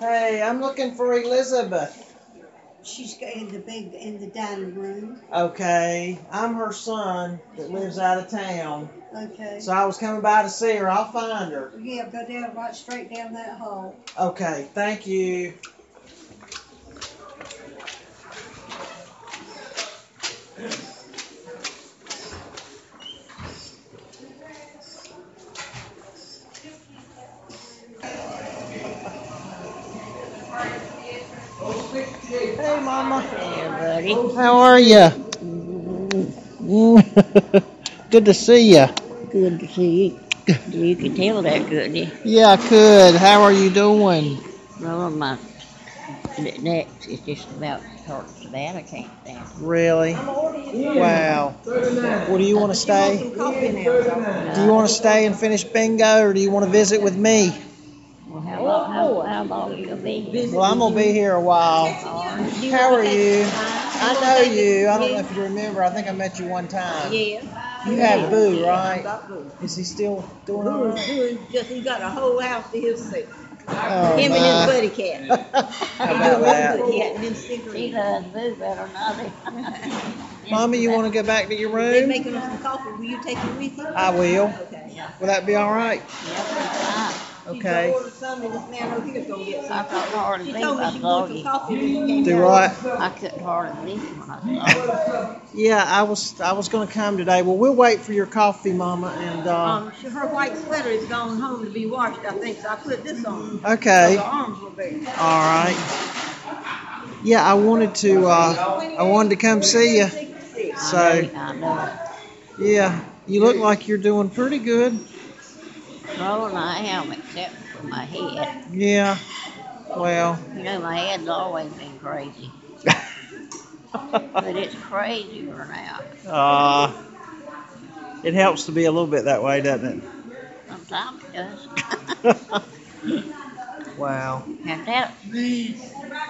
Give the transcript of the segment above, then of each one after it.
Hey, I'm looking for Elizabeth. She's in the dining room. Okay. I'm her son that lives out of town. Okay. So I was coming by to see her. I'll find her. Yeah, go down right straight down that hall. Okay. Thank you. Hey, Mama. Hey, buddy. How are you? Good to see you. Good to see you. You could tell that, couldn't you? Yeah, I could. How are you doing? Well, my neck is just about to start to that. I can't stand it. Really? Wow. Well, do you want to stay? Do you want to stay and finish bingo, or do you want to visit with me? Well, how long are you gonna be here? Well, I'm gonna be here a while. How are you? I know you. I don't know if you remember. I think I met you one time. Yeah. You have Boo, right? Is he still doing all right? Boo's just he got a whole house to himself. Oh, him and his buddy cat. How about that? She loves Boo better than I do. Mama, you want to go back to your room? They're making us some coffee. Will you take it with you? I will. Okay. Will that be all right? Yeah. Okay. Do what? I couldn't hardly leave myself. Yeah, I was going to come today. Well, we'll wait for your coffee, Mama, and. Her white sweater is going home to be washed, I think. So I put this on. Okay. So the arms will be. All right. Yeah, I wanted to come see you. So. I know. Yeah, you look like you're doing pretty good. Well, I am, except for my head. Yeah, well. You know, my head's always been crazy. But it's crazier now. It helps to be a little bit that way, doesn't it? Sometimes it does. Wow. And that.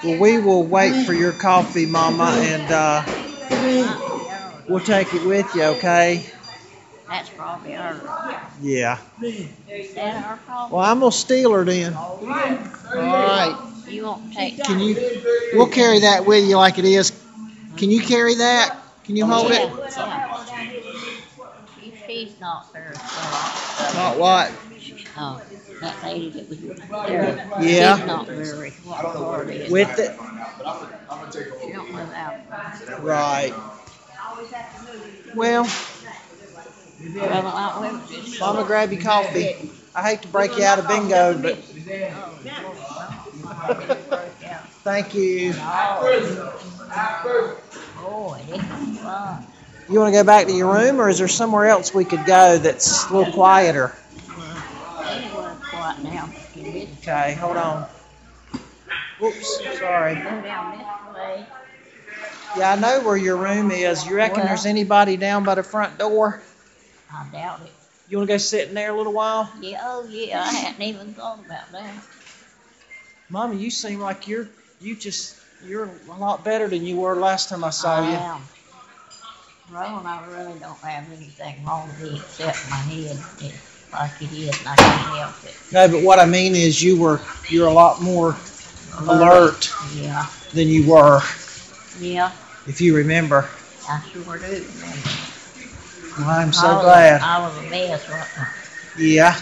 Well, we will wait for your coffee, Mama, and we'll take it with you, okay? That's probably our problem. Yeah. Is that our problem? Well, I'm going to steal her then. All right. All right. You won't take it. We'll carry that with you like it is. Can you carry that? Can you hold it? She's not very strong. Not what? Oh, that lady that was there. Yeah. She's not very strong. With it? She don't live out. Right. Well... Mama, grab your coffee. I hate to break you out of bingo, but thank you. You want to go back to your room, or is there somewhere else we could go that's a little quieter? Quiet now. Okay, hold on. Whoops, sorry. Yeah, I know where your room is. You reckon there's anybody down by the front door? I doubt it. You want to go sit in there a little while? Yeah, oh yeah, I hadn't even thought about that. Mama, you seem like you're a lot better than you were last time I saw you. I am. Roland, I really don't have anything wrong with me except my head. It's like it is, and I can't help it. No, but what I mean is you're a lot more alert than you were. Yeah. If you remember. I sure do remember. Well, I'm so glad. I was a mess, wasn't I? Yeah.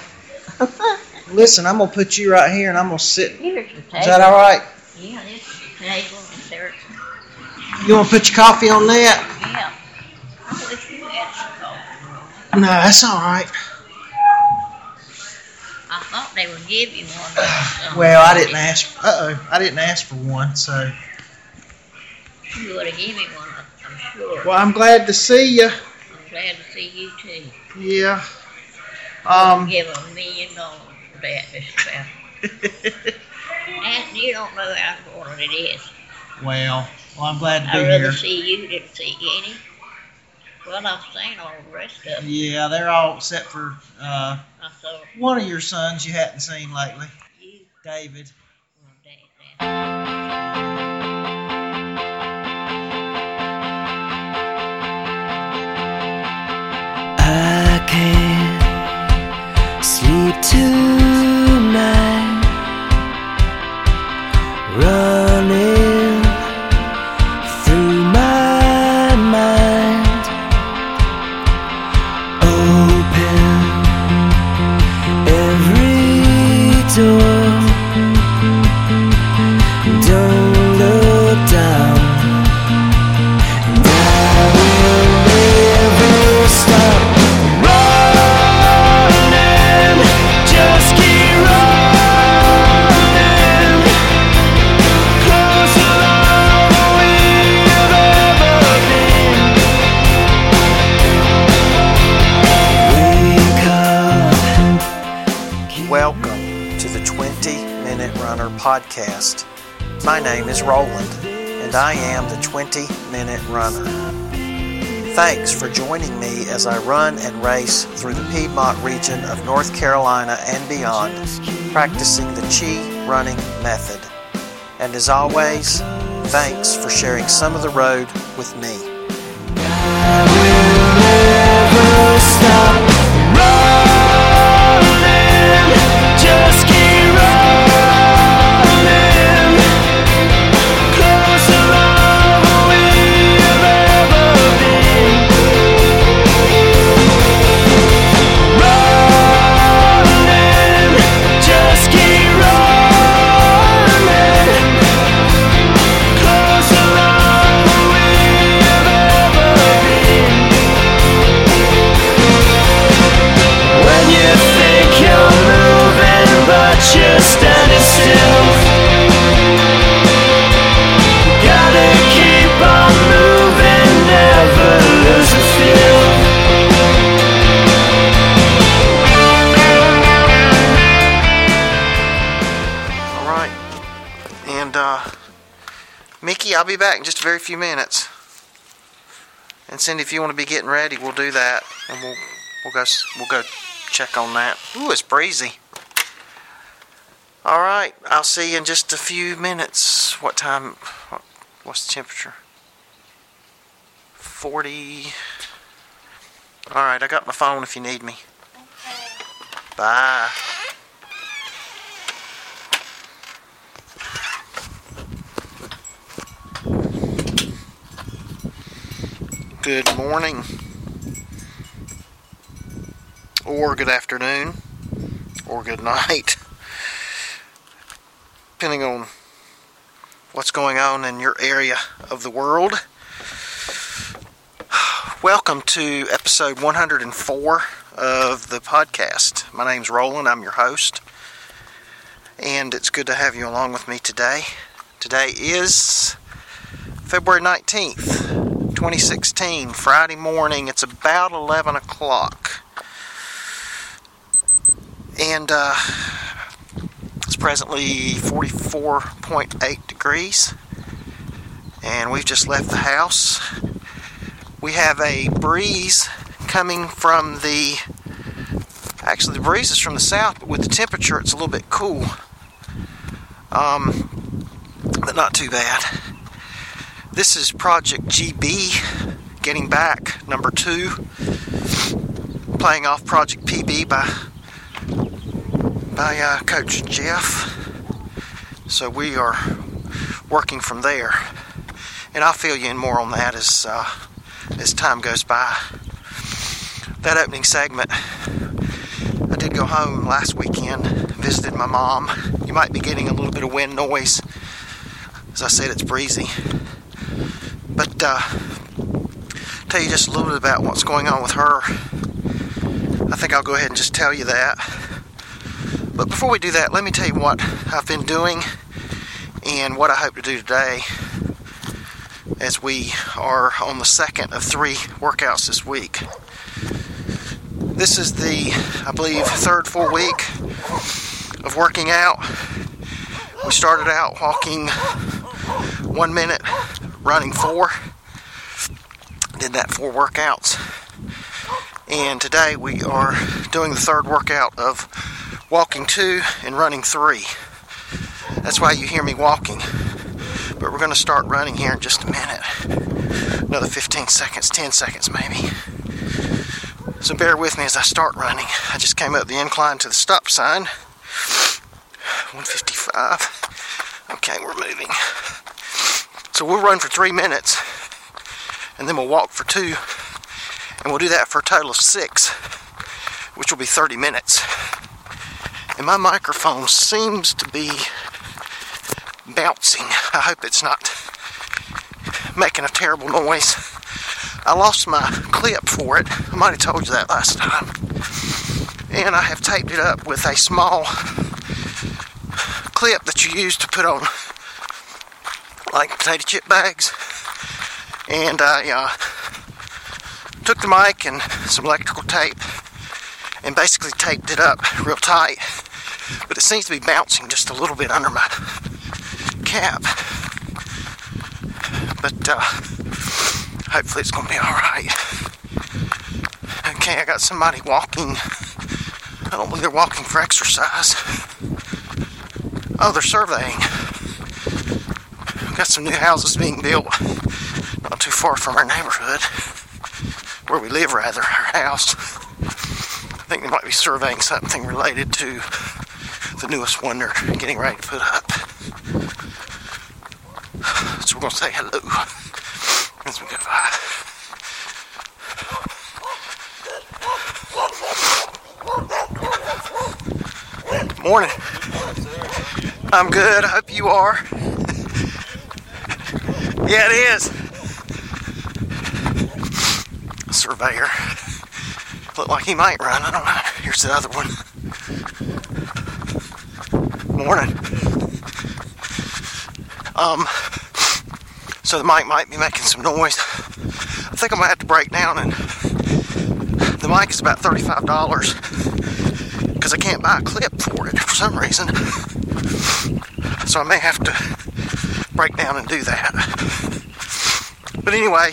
Listen, I'm going to put you right here and I'm going to sit. Here's your table. Is that all right? Yeah, this is your table. And there's... You want to put your coffee on that? Yeah. I wish you had some coffee. No, that's all right. I thought they would give you one. Well, I didn't ask. I didn't ask for one, so. You would have given me one, I'm sure. Well, I'm glad to see you. Glad to see you too. Yeah. I'll give $1 million for that. And you don't know how important it is. Well, I'm glad to be here. I'd rather see you than see any. Well, I've seen all the rest of them. Yeah, they're all except for one of your sons you hadn't seen lately. You? David. Well, David. I can't sleep tonight. Runner podcast. My name is Roland, and I am the 20 Minute Runner. Thanks for joining me as I run and race through the Piedmont region of North Carolina and beyond, practicing the Chi Running method. And as always, thanks for sharing some of the road with me. I will never stop running, just keep running, closer than we've ever been. Running, just keep running. But you're standing still. Gotta keep on moving, never lose the feel. All right, and Mickey, I'll be back in just a very few minutes. And Cindy, if you want to be getting ready, we'll do that, and we'll go check on that. Ooh, it's breezy. All right, I'll see you in just a few minutes. What time? What's the temperature? 40. All right, I got my phone if you need me. Okay. Bye. Good morning. Or good afternoon. Or good night. Depending on what's going on in your area of the world. Welcome to episode 104 of the podcast. My name's Roland, I'm your host, and it's good to have you along with me today. Today is February 19th, 2016, Friday morning. It's about 11 o'clock, and it's presently 44.8 degrees, and we've just left the house. We have a breeze coming from the breeze is from the south, but with the temperature it's a little bit cool, but not too bad. This is Project GB, Getting Back, number 2, playing off Project PB by Coach Jeff. So we are working from there, and I'll fill you in more on that as time goes by. That opening segment, I did go home last weekend, visited my mom. You might be getting a little bit of wind noise. As I said, it's breezy. But tell you just a little bit about what's going on with her. I think I'll go ahead and just tell you that. But before we do that, let me tell you what I've been doing and what I hope to do today, as we are on the second of 3 workouts this week. This is I believe, third full week of working out. We started out walking 1 minute, running 4. Did that 4 workouts. And today we are doing the third workout of walking 2 and running 3. That's why you hear me walking. But we're going to start running here in just a minute. Another 15 seconds, 10 seconds maybe. So bear with me as I start running. I just came up the incline to the stop sign. 155. Okay, we're moving. So we'll run for 3 minutes. And then we'll walk for 2. And we'll do that for a total of 6. Which will be 30 minutes. And my microphone seems to be bouncing. I hope it's not making a terrible noise. I lost my clip for it. I might have told you that last time. And I have taped it up with a small clip that you use to put on like potato chip bags. And I took the mic and some electrical tape and basically taped it up real tight. but it seems to be bouncing just a little bit under my cap. But hopefully it's going to be alright. Okay, I got somebody walking. I don't believe they're walking for exercise. Oh, they're surveying. We've got some new houses being built not too far from our neighborhood, where we live rather, our house. I think they might be surveying something related to the newest one they're getting ready to put up. So we're going to say hello as we go by. Morning. I'm good. I hope you are. Yeah, it is. A surveyor. Looked like he might run. I don't know. Here's the other one. Morning. So the mic might be making some noise. I think I'm going to have to break down, and the mic is about $35 because I can't buy a clip for it for some reason. So I may have to break down and do that. But anyway,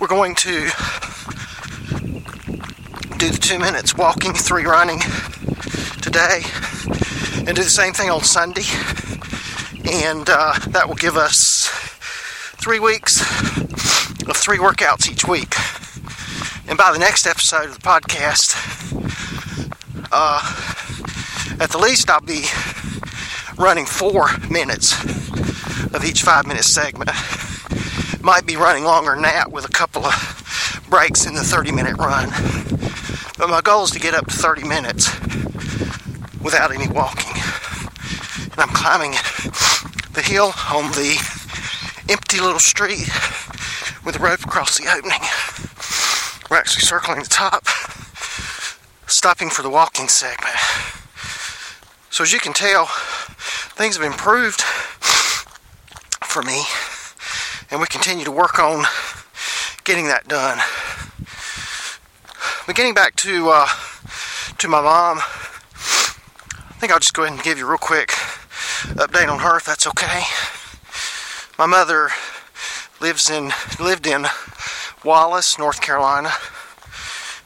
we're going to do the 2 minutes walking, 3 running today, and do the same thing on Sunday. And that will give us 3 weeks of 3 workouts each week. And by the next episode of the podcast, at the least I'll be running 4 minutes of each 5-minute segment. Might be running longer than that with a couple of breaks in the 30-minute run. But my goal is to get up to 30 minutes without any walking. And I'm climbing the hill on the empty little street with a rope across the opening. We're actually circling the top, stopping for the walking segment. So as you can tell, things have improved for me, and we continue to work on getting that done. But getting back to my mom, I think I'll just go ahead and give you a real quick update on her, if that's okay. My mother lived in Wallace, North Carolina,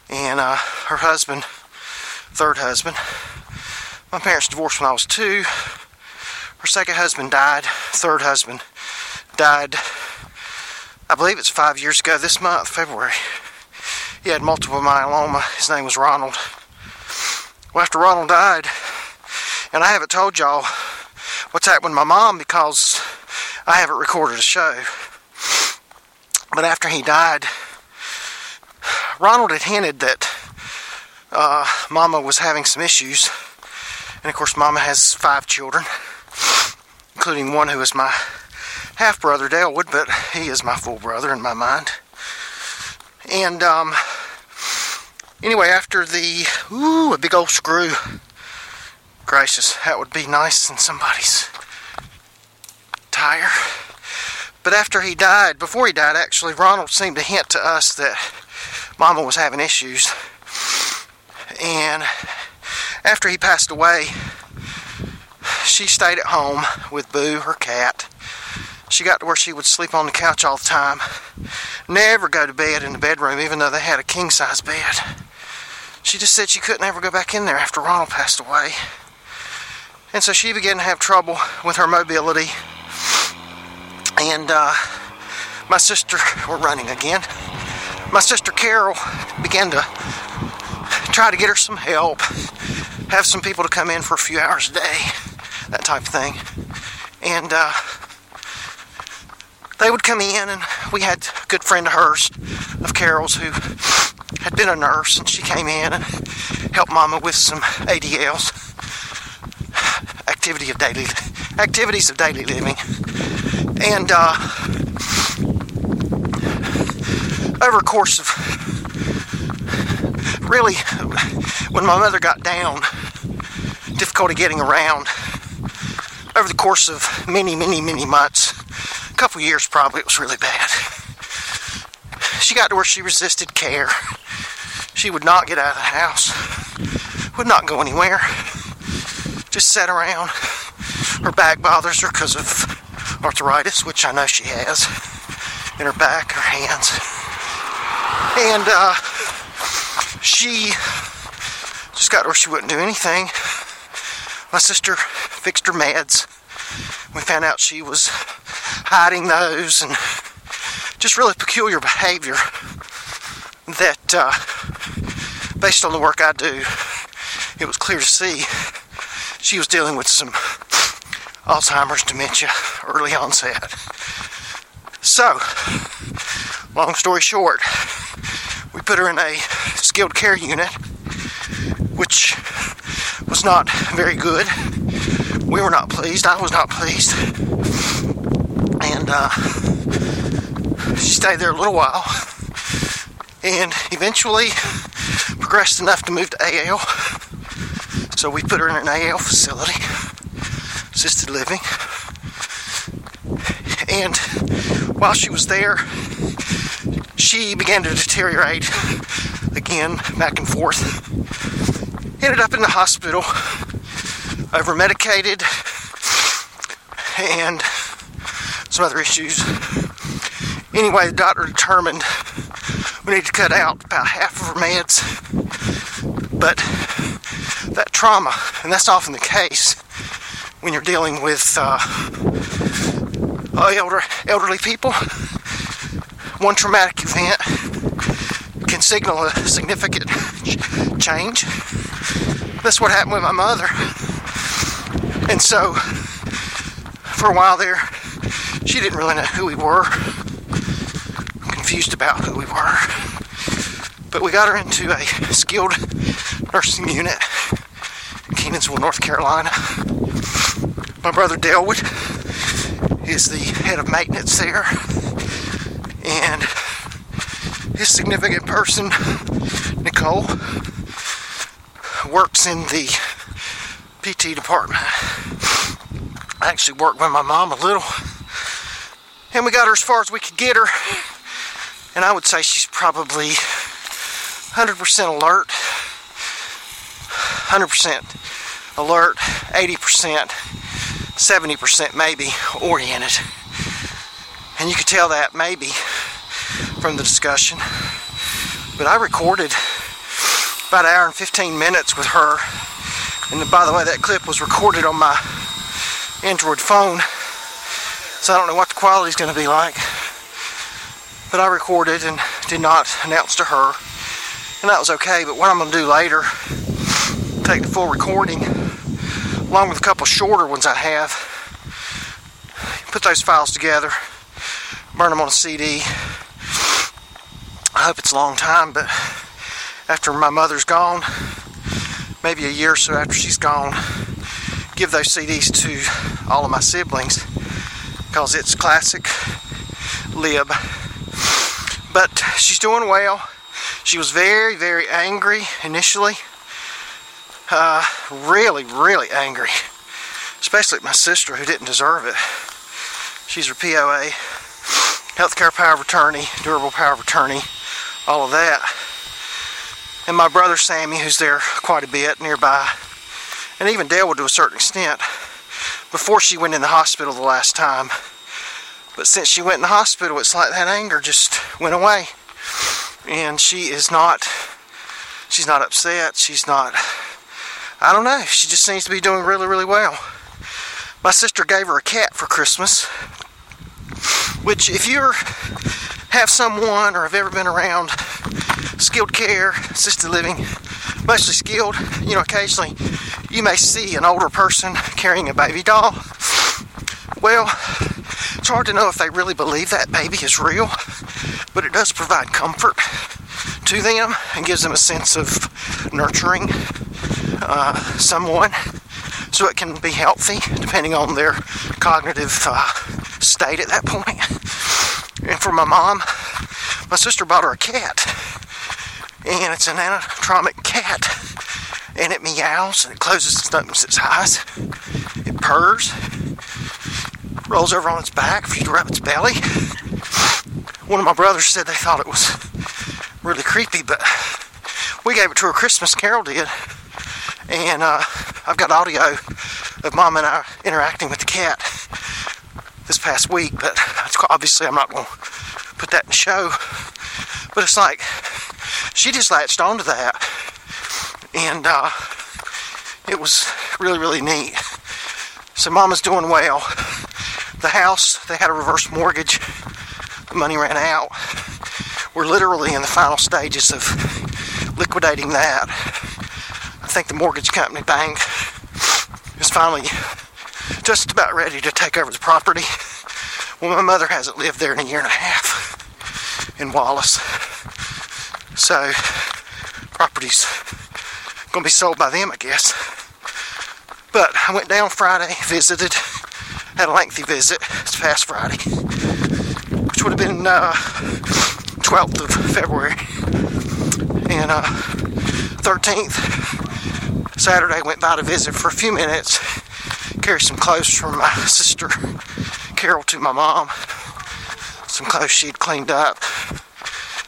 and her husband, third husband. My parents divorced when I was 2. Her second husband died. Third husband died, I believe it's 5 years ago this month, February. He had multiple myeloma. His name was Ronald. Well, after Ronald died, and I haven't told y'all what's happened with my mom because I haven't recorded a show. But after he died, Ronald had hinted that Mama was having some issues. And of course, Mama has 5 children, including one who is my half-brother, Delwood, but he is my full brother in my mind. And anyway, after the... Ooh, a big old screw. Gracious, that would be nice in somebody's tire. But after he died, before he died actually, Ronald seemed to hint to us that Mama was having issues. And after he passed away, she stayed at home with Boo, her cat. She got to where she would sleep on the couch all the time. Never go to bed in the bedroom, even though they had a king-size bed. She just said she couldn't ever go back in there after Ronald passed away. And so she began to have trouble with her mobility. And my sister, we're running again. My sister Carol began to try to get her some help, have some people to come in for a few hours a day, that type of thing. And they would come in, and we had a good friend of hers, of Carol's, who had been a nurse, and she came in and helped Mama with some ADLs, activities of daily living. And over a course of really, when my mother got down, difficulty getting around, over the course of many months, a couple years probably, it was really bad. She got to where she resisted care. She would not get out of the house, would not go anywhere. just sat around. Her back bothers her because of arthritis, which I know she has, in her back, her hands. And she just got to where she wouldn't do anything. My sister fixed her meds. We found out she was hiding those and just really peculiar behavior that, based on the work I do, it was clear to see she was dealing with some Alzheimer's dementia, early onset. So, long story short, we put her in a skilled care unit, which was not very good. We were not pleased. I was not pleased. And she stayed there a little while and eventually progressed enough to move to AL. So we put her in an AL facility, assisted living. And while she was there, she began to deteriorate again, back and forth. Ended up in the hospital, over-medicated, and some other issues. Anyway, the doctor determined we need to cut out about half of her meds, but that trauma, and that's often the case when you're dealing with elderly people, one traumatic event can signal a significant change. That's what happened with my mother. And so, for a while there, she didn't really know who we were. Confused about who we were. But we got her into a skilled nursing unit in Kenansville, North Carolina. My brother Delwood is the head of maintenance there. And his significant person, Nicole, works in the PT department. I actually worked with my mom a little, and we got her as far as we could get her, and I would say she's probably 100% alert, 80%, 70% maybe oriented, and you could tell that maybe from the discussion. But I recorded about an hour and 15 minutes with her. And by the way, that clip was recorded on my Android phone, so I don't know what the quality is going to be like. But I recorded and did not announce to her, and that was okay. But what I'm going to do later, take the full recording, along with a couple shorter ones I have, put those files together, burn them on a CD. I hope it's a long time, but after my mother's gone, maybe a year or so after she's gone, give those CDs to all of my siblings, because it's classic lib. But she's doing well. She was very, very angry initially. Really, really angry. Especially at my sister, who didn't deserve it. She's her POA, healthcare power of attorney, durable power of attorney, all of that. And my brother Sammy, who's there quite a bit nearby, and even Dale to a certain extent, before she went in the hospital the last time. But since she went in the hospital, it's like that anger just went away. And she's not upset, I don't know, she just seems to be doing really, really well. My sister gave her a cat for Christmas, which if you have someone or have ever been around skilled care, assisted living, mostly skilled, you know, occasionally you may see an older person carrying a baby doll. Well, it's hard to know if they really believe that baby is real, but it does provide comfort to them and gives them a sense of nurturing someone, so it can be healthy depending on their cognitive state at that point. And for my mom, my sister bought her a cat, and it's an animatronic cat, and it meows, and it closes its eyes, it purrs, rolls over on its back for you to rub its belly. One of my brothers said they thought it was really creepy, but we gave it to her Christmas, Carol did, and I've got audio of Mom and I interacting with the cat this past week, but it's quite obviously I'm not going to put that in the show. But it's like she just latched onto that, and it was really, really neat. So Mama's doing well. The house, they had a reverse mortgage. The money ran out. We're literally in the final stages of liquidating that. I think the mortgage company, bank, is finally just about ready to take over the property. Well, my mother hasn't lived there in a year and a half in Wallace. So, property's going to be sold by them, I guess. But I went down Friday, visited, had a lengthy visit this past Friday, which would have been 12th of February, and 13th, Saturday, went by to visit for a few minutes, carried some clothes from my sister, Carol, to my mom, some clothes she'd cleaned up,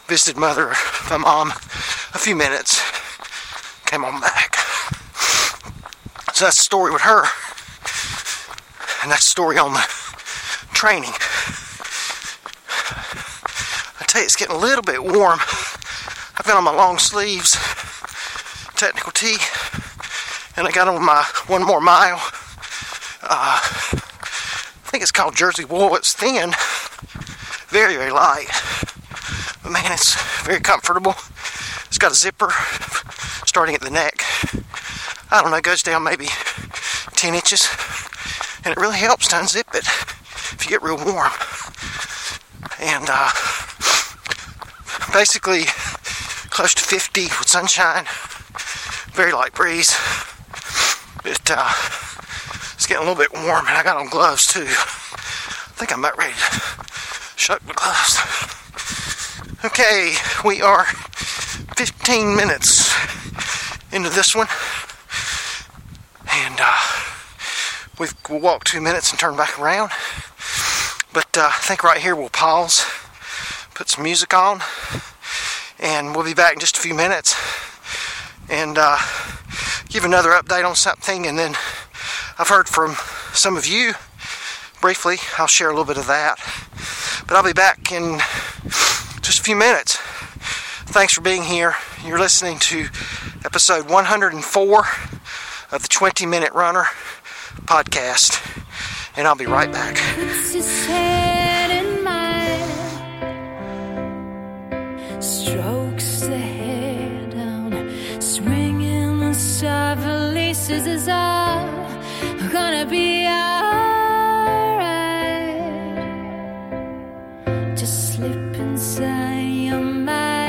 visited mother, my mom, a few minutes, came on back. So that's the story with her, and that's the story on the training. I tell you, it's getting a little bit warm. I've been on my long sleeves, technical tee, and I got on my one more mile. I think it's called Jersey wool. It's thin, very, very light, but man, it's very comfortable. It's got a zipper starting at the neck. I don't know, it goes down maybe 10 inches, and it really helps to unzip it if you get real warm. And basically close to 50 with sunshine, very light breeze. It's getting a little bit warm, and I got on gloves too. I think I'm about ready to shut the gloves. Okay, we are 15 minutes into this one. And we'll walk 2 minutes and turn back around. But I think right here we'll pause, put some music on, and we'll be back in just a few minutes and give another update on something. And then I've heard from some of you briefly. I'll share a little bit of that. But I'll be back in just a few minutes. Thanks for being here. You're listening to episode 104. Of the 20 Minute Runner podcast, and I'll be right back. Puts his head in mine, strokes the hair down, swinging the softly, says it's all gonna be alright. Just slip inside your mind.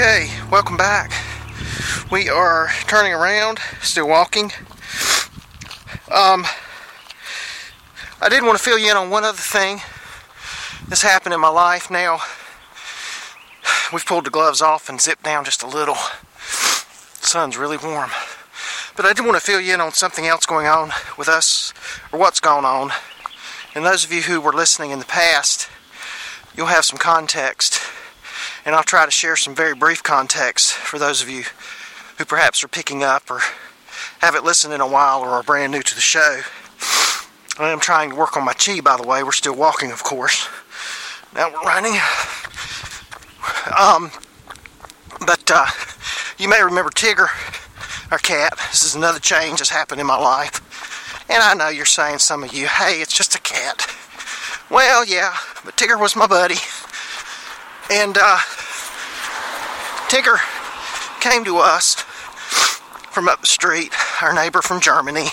Okay, welcome back. We are turning around, still walking. I did want to fill you in on one other thing that's happened in my life now. We've pulled the gloves off and zipped down just a little. The sun's really warm. But I did want to fill you in on something else going on with us, or what's going on. And those of you who were listening in the past, you'll have some context. And I'll try to share some very brief context for those of you who perhaps are picking up or haven't listened in a while or are brand new to the show. I am trying to work on my Qi, by the way. We're still walking, of course. Now we're running. But you may remember Tigger, our cat. This is another change that's happened in my life. And I know you're saying, some of you, hey, it's just a cat. Well, yeah, but Tigger was my buddy. And Tigger came to us from up the street, our neighbor from Germany.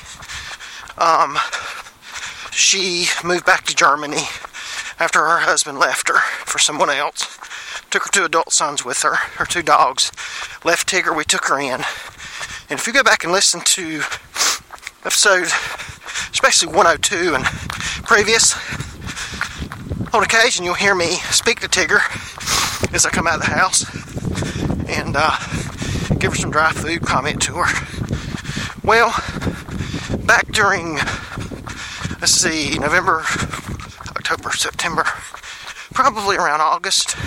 She moved back to Germany after her husband left her for someone else. Took her two adult sons with her, her two dogs. Left Tigger, we took her in. And if you go back and listen to episode, especially 102 and previous, on occasion you'll hear me speak to Tigger as I come out of the house and give her some dry food, comment to her. Well, back during, let's see, November, October, September, probably around August,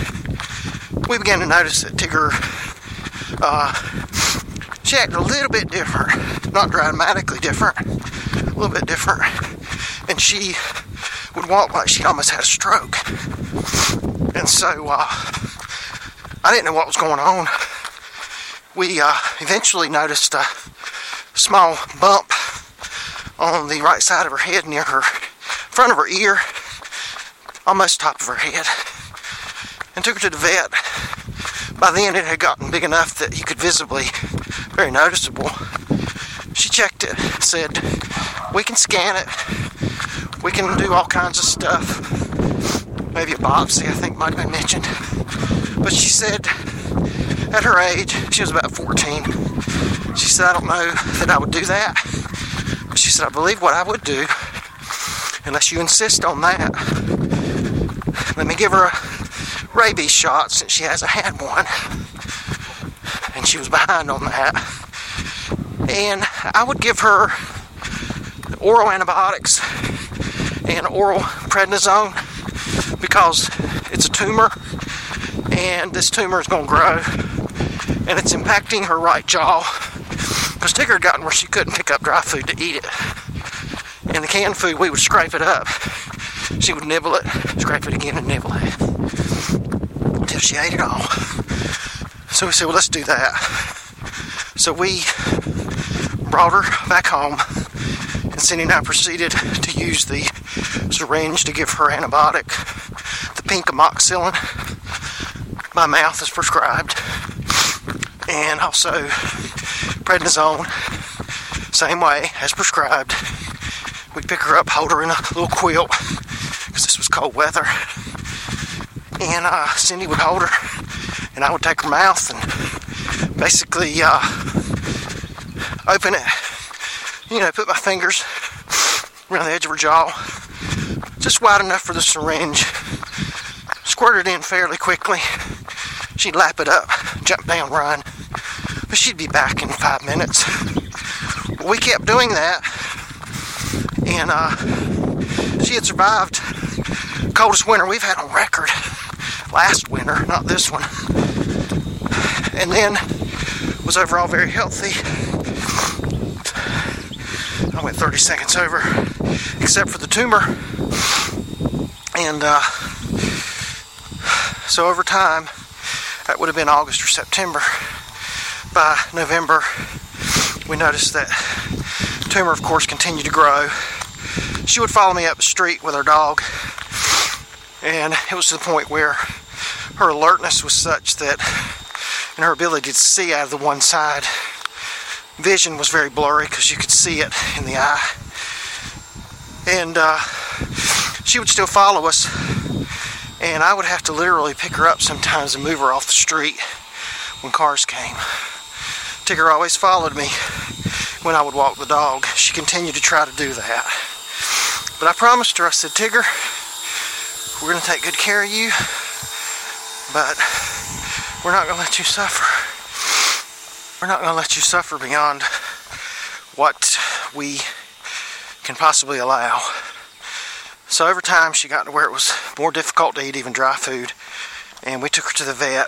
we began to notice that Tigger, she acted a little bit different, not dramatically different, a little bit different, and she would walk like she almost had a stroke. And so I didn't know what was going on. We eventually noticed a small bump on the right side of her head, near her front of her ear, almost top of her head, and took her to the vet. By then it had gotten big enough that you could visibly, very noticeable. She checked it, said, we can scan it, we can do all kinds of stuff, maybe a biopsy I think might have been mentioned. But she said, at her age, she was about 14, she said, I don't know that I would do that. But she said, I believe what I would do, unless you insist on that, let me give her a rabies shot since she hasn't had one. And she was behind on that. And I would give her oral antibiotics and oral prednisone because it's a tumor and this tumor is going to grow and it's impacting her right jaw because Tigger had gotten where she couldn't pick up dry food to eat it. And the canned food, we would scrape it up. She would nibble it, scrape it again and nibble it until she ate it all. So we said, well, let's do that. So we brought her back home, and Cindy and I proceeded to use the syringe to give her antibiotic. The pink amoxicillin by mouth is prescribed, and also prednisone, same way as prescribed. We pick her up, hold her in a little quilt, because this was cold weather, and Cindy would hold her. And I would take her mouth and basically open it, you know, put my fingers around the edge of her jaw, just wide enough for the syringe, squirt it in fairly quickly. She'd lap it up, jump down, run, but she'd be back in 5 minutes. We kept doing that, and she had survived the coldest winter we've had on record. Last winter, not this one. And then was overall very healthy. I went 30 seconds over, except for the tumor. And so over time, that would have been August or September. By November, we noticed that tumor, of course, continued to grow. She would follow me up the street with her dog. And it was to the point where her alertness was such that, and her ability to see out of the one side, vision was very blurry because you could see it in the eye. And she would still follow us, and I would have to literally pick her up sometimes and move her off the street when cars came. Tigger always followed me when I would walk the dog. She continued to try to do that. But I promised her, I said, Tigger, we're going to take good care of you, but we're not going to let you suffer. We're not going to let you suffer beyond what we can possibly allow. So every time she got to where it was more difficult to eat even dry food, and we took her to the vet,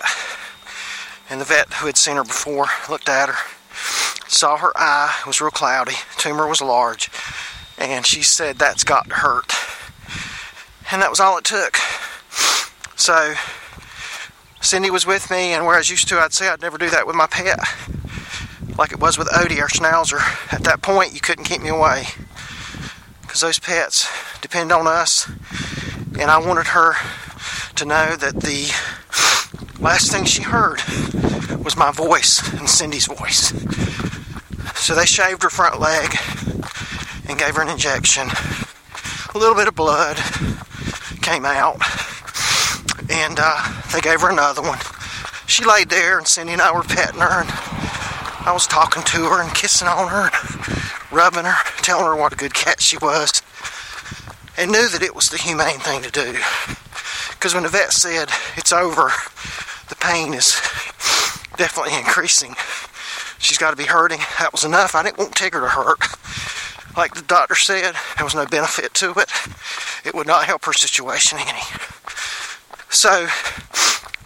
and the vet who had seen her before looked at her, saw her eye, it was real cloudy, tumor was large, and she said, that's got to hurt. And that was all it took. So Cindy was with me, and whereas used to I'd say I'd never do that with my pet, like it was with Odie, our schnauzer. At that point, you couldn't keep me away because those pets depend on us, and I wanted her to know that the last thing she heard was my voice and Cindy's voice. So they shaved her front leg and gave her an injection. A little bit of blood came out, and they gave her another one. She laid there, and Cindy and I were petting her, and I was talking to her and kissing on her, rubbing her, telling her what a good cat she was, and knew that it was the humane thing to do. Because when the vet said, it's over, the pain is definitely increasing, she's got to be hurting, that was enough. I didn't want Tigger to hurt. Like the doctor said, there was no benefit to it. It would not help her situation any. So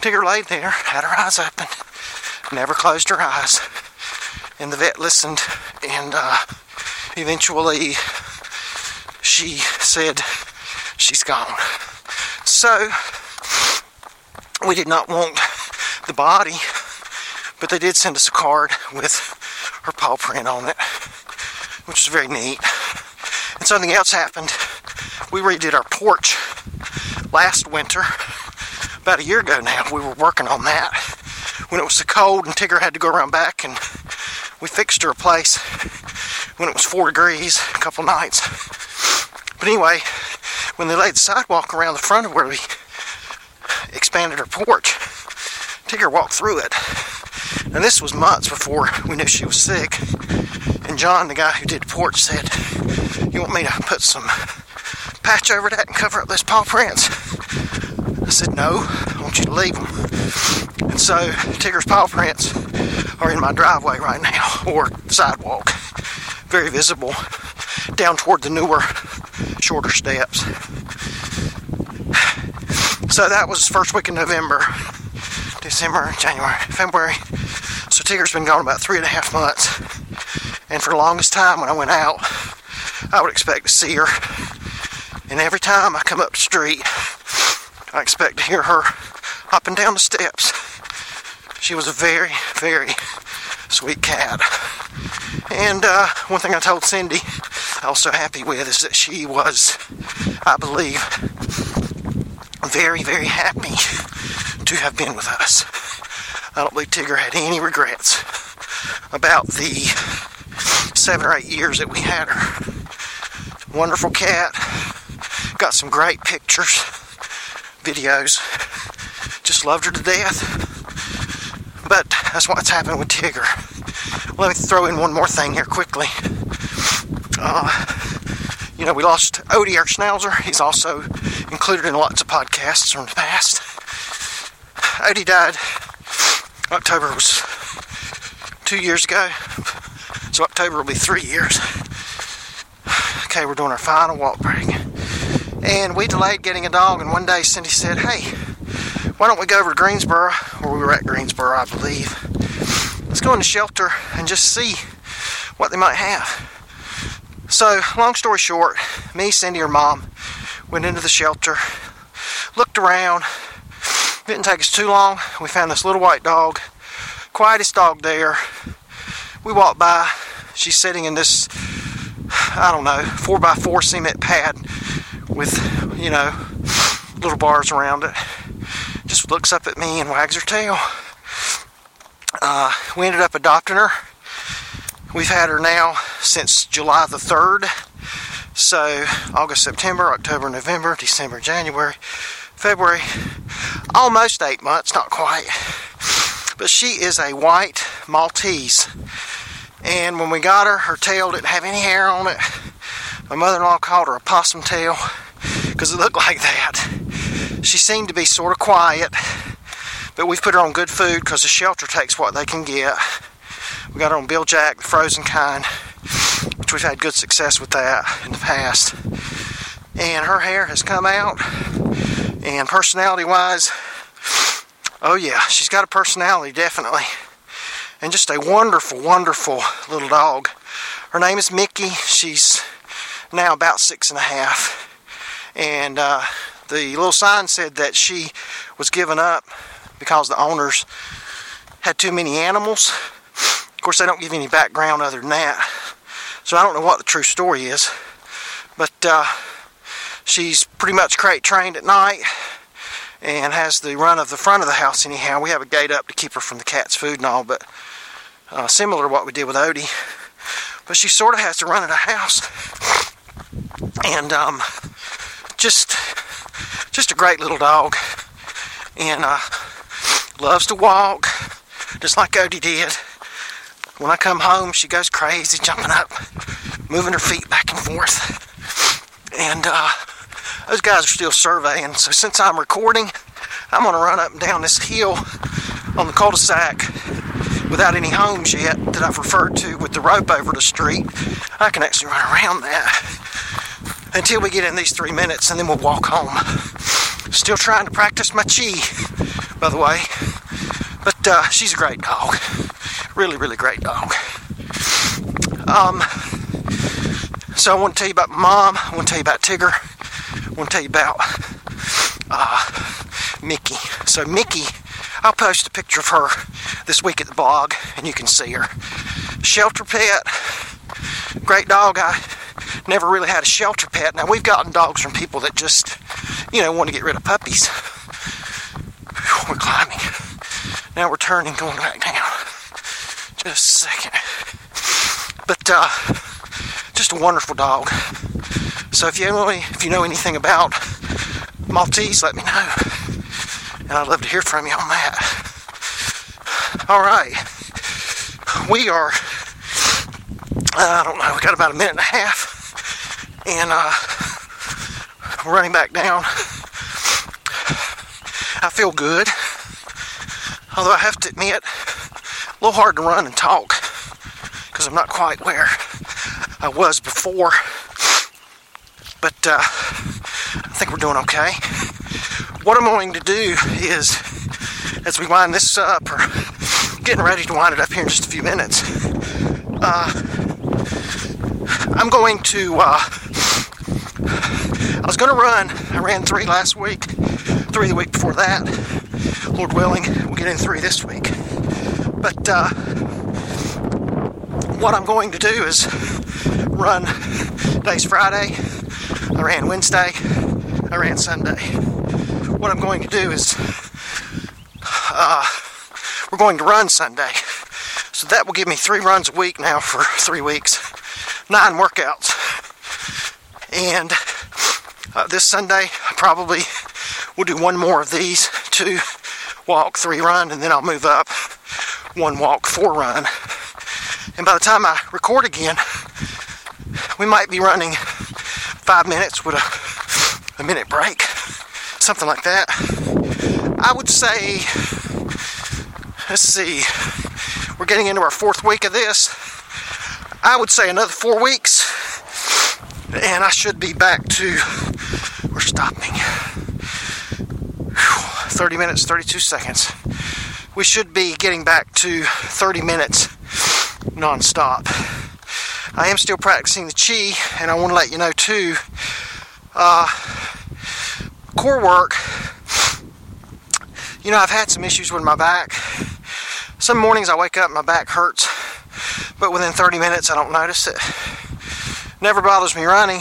Tigger laid there, had her eyes open, never closed her eyes. And the vet listened, and eventually she said, she's gone. So we did not want the body, but they did send us a card with her paw print on it, which was very neat. And something else happened. We redid our porch last winter, about a year ago now. We were working on that when it was so cold and Tigger had to go around back, and we fixed her a place when it was 4 degrees a couple nights. But anyway, when they laid the sidewalk around the front of where we expanded her porch, Tigger walked through it. And this was months before we knew she was sick. And John, the guy who did the porch, said, you want me to put some patch over that and cover up those paw prints? I said, no, I want you to leave them. And so Tigger's paw prints are in my driveway right now, or sidewalk, very visible, down toward the newer, shorter steps. So that was first week in November, December, January, February. So Tigger's been gone about 3.5 months. And for the longest time when I went out, I would expect to see her. And every time I come up the street, I expect to hear her hopping down the steps. She was a very, very sweet cat. And one thing I told Cindy, I was so happy with, is that she was, I believe, very, very happy to have been with us. I don't believe Tigger had any regrets about the 7 or 8 years that we had her. Wonderful cat. Got some great pictures, videos. Just loved her to death. But that's what's happened with Tigger. Let me throw in one more thing here quickly. We lost Odie, our schnauzer. He's also included in lots of podcasts from the past. Odie died. October was 2 years ago. So October will be 3 years. Okay, we're doing our final walk break. And we delayed getting a dog, and one day Cindy said, hey, why don't we go over to Greensboro, or we were at Greensboro, I believe. Let's go in the shelter and just see what they might have. So, long story short, me, Cindy, her mom, went into the shelter, looked around. Didn't take us too long. We found this little white dog, quietest dog there. We walked by. She's sitting in this, 4x4 cement pad with, little bars around it. Just looks up at me and wags her tail. We ended up adopting her. We've had her now since July the 3rd. So August, September, October, November, December, January, February. Almost 8 months, not quite. But she is a white Maltese. And when we got her, her tail didn't have any hair on it. My mother-in-law called her a possum tail because it looked like that. She seemed to be sort of quiet, but we've put her on good food because the shelter takes what they can get. We got her on Bill Jack, the frozen kind, which we've had good success with that in the past. And her hair has come out, and personality-wise, oh yeah, she's got a personality, definitely. And just a wonderful, wonderful little dog. Her name is Mickey. She's now about 6 and a half. And the little sign said that she was given up because the owners had too many animals. Of course, they don't give any background other than that. So I don't know what the true story is. But she's pretty much crate trained at night and has the run of the front of the house anyhow. We have a gate up to keep her from the cat's food and all, but similar to what we did with Odie. But she sort of has to run at a house. And just a great little dog. And loves to walk, just like Odie did. When I come home, she goes crazy, jumping up, moving her feet back and forth. And those guys are still surveying, so since I'm recording, I'm going to run up and down this hill on the cul-de-sac without any homes yet that I've referred to with the rope over the street. I can actually run around that until we get in these 3 minutes, and then we'll walk home. Still trying to practice my Qi, by the way. But she's a great dog. Really, really great dog. So I want to tell you about my mom. I want to tell you about Tigger. I want to tell you about Mickey. So Mickey, I'll post a picture of her this week at the blog, and you can see her. Shelter pet, great dog. I never really had a shelter pet. Now, we've gotten dogs from people that just, want to get rid of puppies. Whew, we're climbing. Now we're turning, going back down. Just a second. But just a wonderful dog. So if you know anything about Maltese, let me know. And I'd love to hear from you on that. All right. We are, we got about a minute and a half. And we're running back down. I feel good. Although I have to admit, a little hard to run and talk because I'm not quite where I was before. But I think we're doing okay. What I'm going to do is, as we wind this up, or getting ready to wind it up here in just a few minutes, I'm going to, I was going to run. I ran 3 last week, 3 the week before that. Lord willing, we'll get in 3 this week. But what I'm going to do is run today's Friday, I ran Wednesday, I ran Sunday. What I'm going to do is we're going to run Sunday. So that will give me 3 runs a week now for 3 weeks, 9 workouts. And this Sunday I probably will do 1 more of these, 2 walk, 3 run, and then I'll move up. 1 walk, 4 run. And by the time I record again, we might be running 5 minutes with a minute break, something like that. I would say, let's see, we're getting into our 4th week of this. I would say another 4 weeks, and I should be back to, we're stopping, 30 minutes, 32 seconds. We should be getting back to 30 minutes non-stop. I am still practicing the Qi, and I want to let you know too, core work, I've had some issues with my back. Some mornings I wake up and my back hurts, but within 30 minutes I don't notice it. Never bothers me running.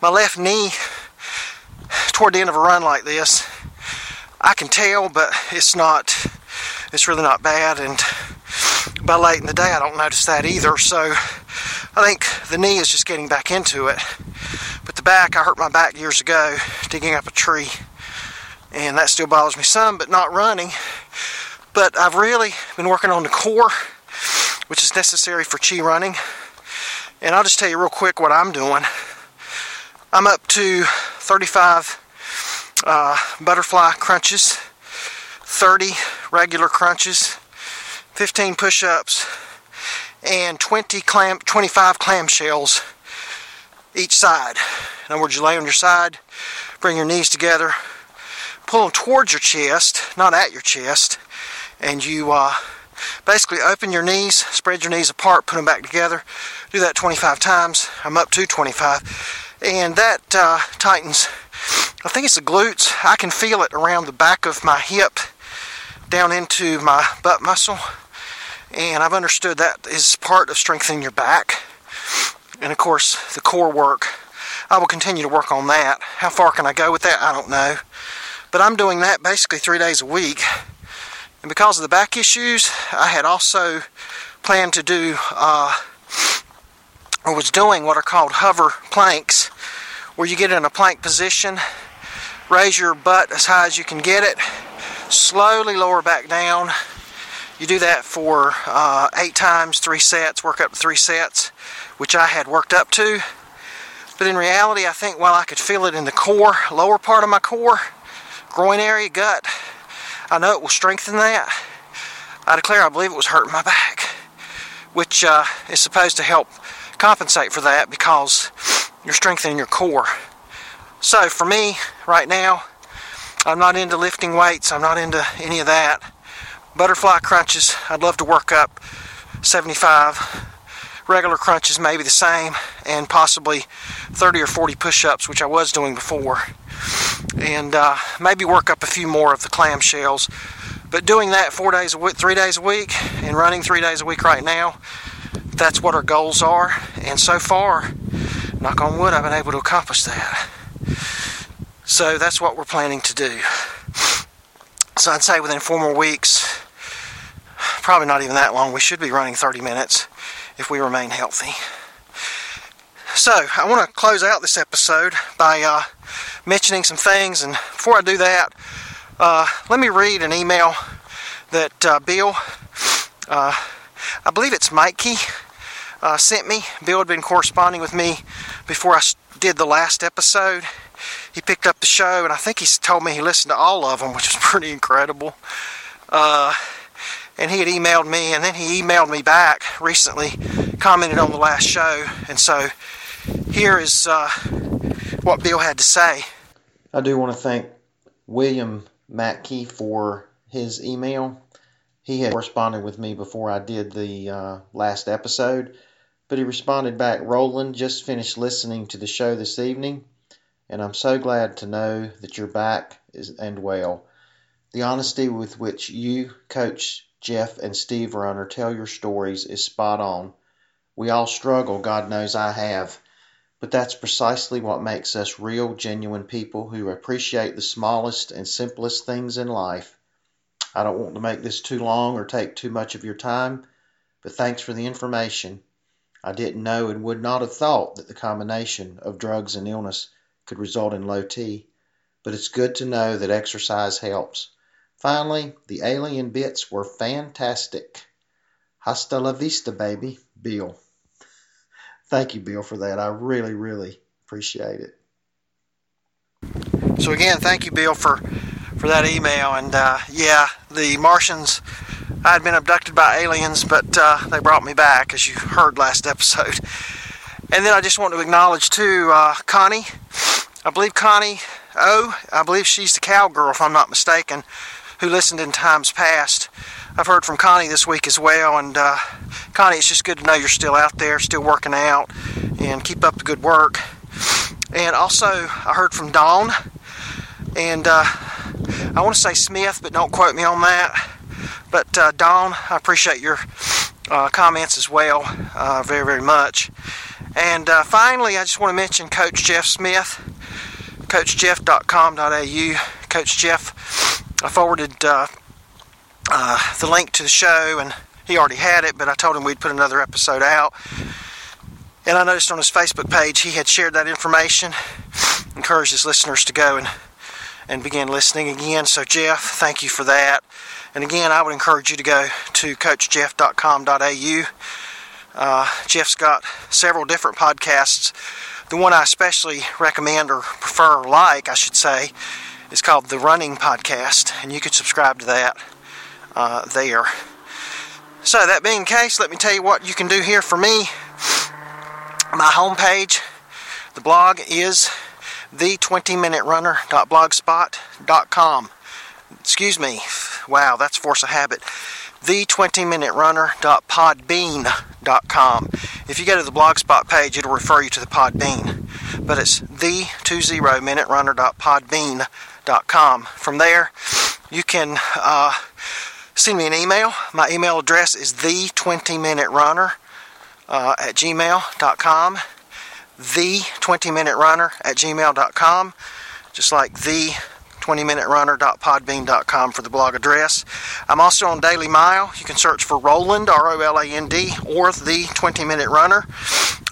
My left knee, toward the end of a run like this, I can tell, but it's really not bad, and by late in the day I don't notice that either. So I think the knee is just getting back into it, but the back, I hurt my back years ago digging up a tree, and that still bothers me some, but not running. But I've really been working on the core, which is necessary for Chi running. And I'll just tell you real quick what I'm doing. I'm up to 35 butterfly crunches, 30 regular crunches, 15 push-ups, and 25 clamshells each side. In other words, you lay on your side, bring your knees together, pull them towards your chest, not at your chest, and you basically open your knees, spread your knees apart, put them back together. Do that 25 times. I'm up to 25. And that tightens, I think it's the glutes. I can feel it around the back of my hip, down into my butt muscle. And I've understood that is part of strengthening your back. And of course, the core work. I will continue to work on that. How far can I go with that? I don't know. But I'm doing that basically 3 days a week. And because of the back issues, I had also planned to do, or was doing what are called hover planks, where you get in a plank position, raise your butt as high as you can get it, slowly lower back down. You do that for 8 times, 3 sets, work up to 3 sets, which I had worked up to. But in reality, I think while I could feel it in the core, lower part of my core, groin area, gut, I know it will strengthen that. I declare I believe it was hurting my back, which is supposed to help compensate for that because you're strengthening your core. So for me, right now, I'm not into lifting weights. I'm not into any of that. Butterfly crunches, I'd love to work up 75. Regular crunches may be the same, and possibly 30 or 40 push-ups, which I was doing before. And maybe work up a few more of the clamshells. But doing that 4 days a week, 3 days a week, and running 3 days a week right now, that's what our goals are. And so far, knock on wood, I've been able to accomplish that. So that's what we're planning to do. So I'd say within 4 more weeks, probably not even that long, we should be running 30 minutes if we remain healthy. So I want to close out this episode by mentioning some things. And before I do that, let me read an email that Bill, I believe it's Mikey, sent me. Bill had been corresponding with me before I did the last episode. He picked up the show, and I think he told me he listened to all of them, which is pretty incredible. And he had emailed me, and then he emailed me back recently, commented on the last show. And so here is what Bill had to say. I do want to thank William Mackey for his email. He had corresponded with me before I did the last episode, but he responded back, "Roland, just finished listening to the show this evening, and I'm so glad to know that you're back and well. The honesty with which you, Coach Jeff, and Steve Runner tell your stories is spot on. We all struggle, God knows I have, but that's precisely what makes us real, genuine people who appreciate the smallest and simplest things in life. I don't want to make this too long or take too much of your time, but thanks for the information. I didn't know and would not have thought that the combination of drugs and illness could result in low T, but it's good to know that exercise helps. Finally, the alien bits were fantastic. Hasta la vista, baby, Bill." Thank you, Bill, for that. I really, really appreciate it. So again, thank you, Bill, for that email. And yeah, the Martians, I had been abducted by aliens, but they brought me back, as you heard last episode. And then I just want to acknowledge too, Connie. I believe Connie O, I believe she's the cowgirl, if I'm not mistaken, who listened in times past. I've heard from Connie this week as well. And Connie, it's just good to know you're still out there, still working out, and keep up the good work. And also, I heard from Don, and I want to say Smith, but don't quote me on that. But Don, I appreciate your comments as well, very, very much. And finally, I just want to mention Coach Jeff Smith, coachjeff.com.au. Coach Jeff, I forwarded the link to the show, and he already had it, but I told him we'd put another episode out. And I noticed on his Facebook page he had shared that information, encouraged his listeners to go and and began listening again. So Jeff, thank you for that. And again, I would encourage you to go to coachjeff.com.au. Jeff's got several different podcasts. The one I especially recommend or prefer, like I should say, is called The Running Podcast, and you can subscribe to that there. So that being the case, let me tell you what you can do here for me. My homepage, the blog, is the20minuterunner.blogspot.com. Excuse me. Wow, that's force of habit. The 20minuterunner.podbean.com. If you go to the blogspot page, it'll refer you to the Podbean. But it's the 20minuterunner.podbean.com. From there, you can send me an email. My email address is the20minuterunner at gmail.com. The20minuterunner at gmail.com. Just like the 20minuterunner.podbean.com for the blog address. I'm also on Daily Mile. You can search for Roland, R-O-L-A-N-D, or the 20 Minute Runner.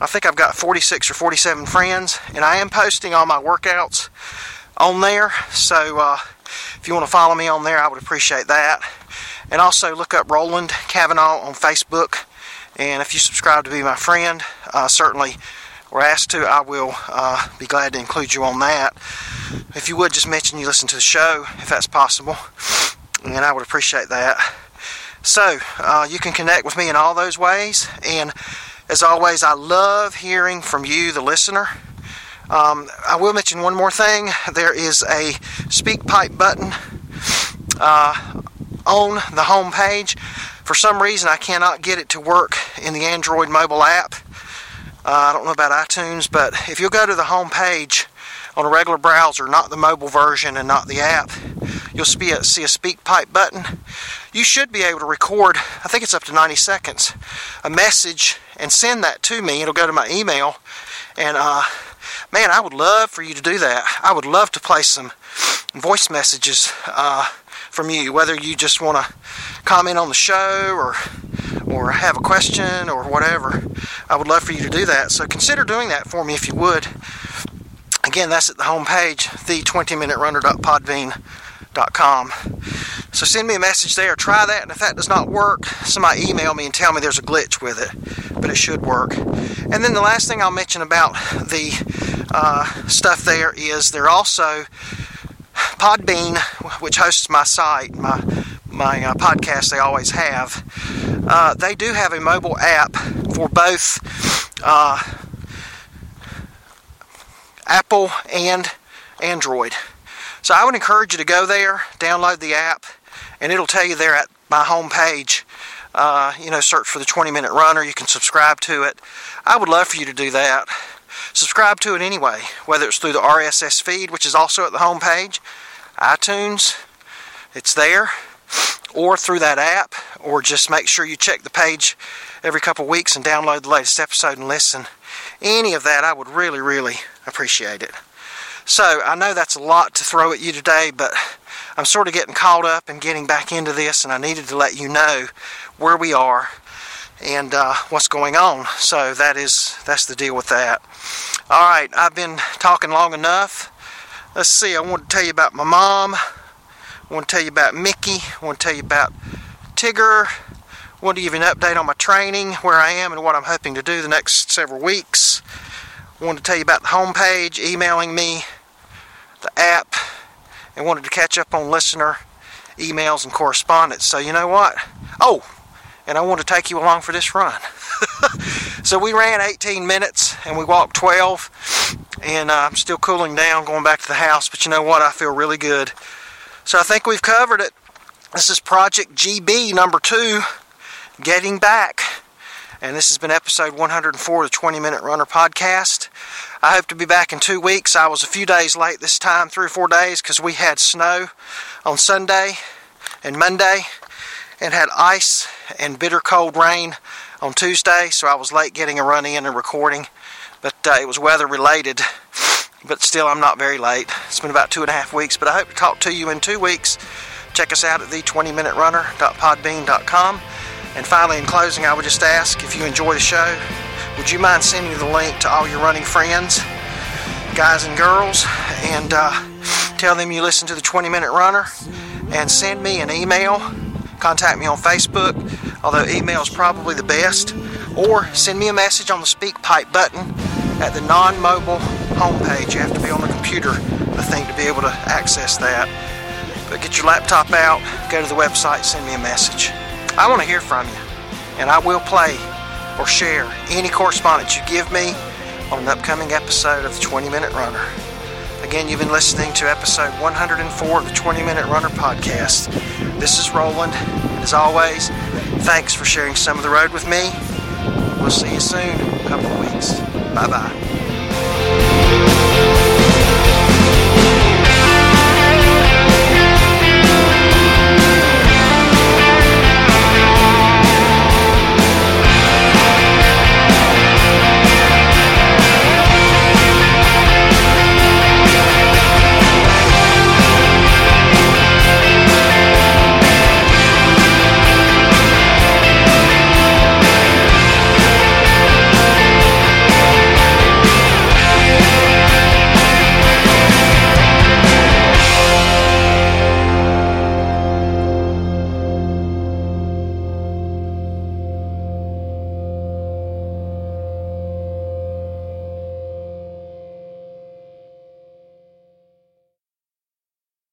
I think I've got 46 or 47 friends, and I am posting all my workouts on there. So if you want to follow me on there, I would appreciate that. And also look up Roland Cavanaugh on Facebook. And if you subscribe to be my friend, certainly, or asked to, I will be glad to include you on that. If you would, just mention you listen to the show, if that's possible, and I would appreciate that. So, you can connect with me in all those ways, and as always, I love hearing from you, the listener. I will mention one more thing. There is a SpeakPipe button on the home page. For some reason, I cannot get it to work in the Android mobile app. I don't know about iTunes, but if you'll go to the home page on a regular browser, not the mobile version and not the app, you'll see a SpeakPipe button. You should be able to record, I think it's up to 90 seconds, a message and send that to me. It'll go to my email. And, man, I would love for you to do that. I would love to play some voice messages from you, whether you just want to comment on the show or have a question or whatever. I would love for you to do that. So consider doing that for me if you would. Again, that's at the homepage, the20minuterunner.podbean.com. So send me a message there. Try that, and if that does not work, somebody email me and tell me there's a glitch with it. But it should work. And then the last thing I'll mention about the stuff there is there also Podbean, which hosts my site, my podcast they always have. They do have a mobile app for both Apple and Android. So I would encourage you to go there, download the app, and it'll tell you there at my home page. Search for the 20 Minute Runner. You can subscribe to it. I would love for you to do that. Subscribe to it anyway, whether it's through the RSS feed, which is also at the home page, iTunes, it's there, or through that app, or just make sure you check the page every couple of weeks and download the latest episode and listen. Any of that, I would really, really appreciate it. So, I know that's a lot to throw at you today, but I'm sort of getting caught up and getting back into this, and I needed to let you know where we are and what's going on. So, that's the deal with that. Alright, I've been talking long enough. Let's see, I want to tell you about my mom. I want to tell you about Mickey. I want to tell you about Tigger. I want to give you an update on my training, where I am and what I'm hoping to do the next several weeks. I want to tell you about the homepage, emailing me, the app, and wanted to catch up on listener emails and correspondence. So you know what? Oh, and I want to take you along for this run. So we ran 18 minutes and we walked 12, and I'm still cooling down, going back to the house. But you know what? I feel really good. So I think we've covered it. This is Project GB number 2, Getting Back. And this has been episode 104 of the 20 Minute Runner podcast. I hope to be back in 2 weeks. I was a few days late this time, 3 or 4 days, because we had snow on Sunday and Monday and had ice and bitter cold rain on Tuesday. So I was late getting a run in and recording, but it was weather related. But still, I'm not very late. It's been about 2.5 weeks, but I hope to talk to you in 2 weeks. Check us out at the20minuterunner.podbean.com. And finally, in closing, I would just ask, if you enjoy the show, would you mind sending the link to all your running friends, guys and girls? And tell them you listen to the 20-Minute Runner, and send me an email. Contact me on Facebook, although email is probably the best, or send me a message on the SpeakPipe button at the non-mobile homepage. You have to be on the computer, I think, to be able to access that. But get your laptop out, go to the website, send me a message. I want to hear from you, and I will play or share any correspondence you give me on an upcoming episode of the 20-Minute Runner. Again, you've been listening to episode 104 of the 20-Minute Runner podcast. This is Roland, and as always, thanks for sharing some of the road with me. We'll see you soon in a couple of weeks. Bye-bye.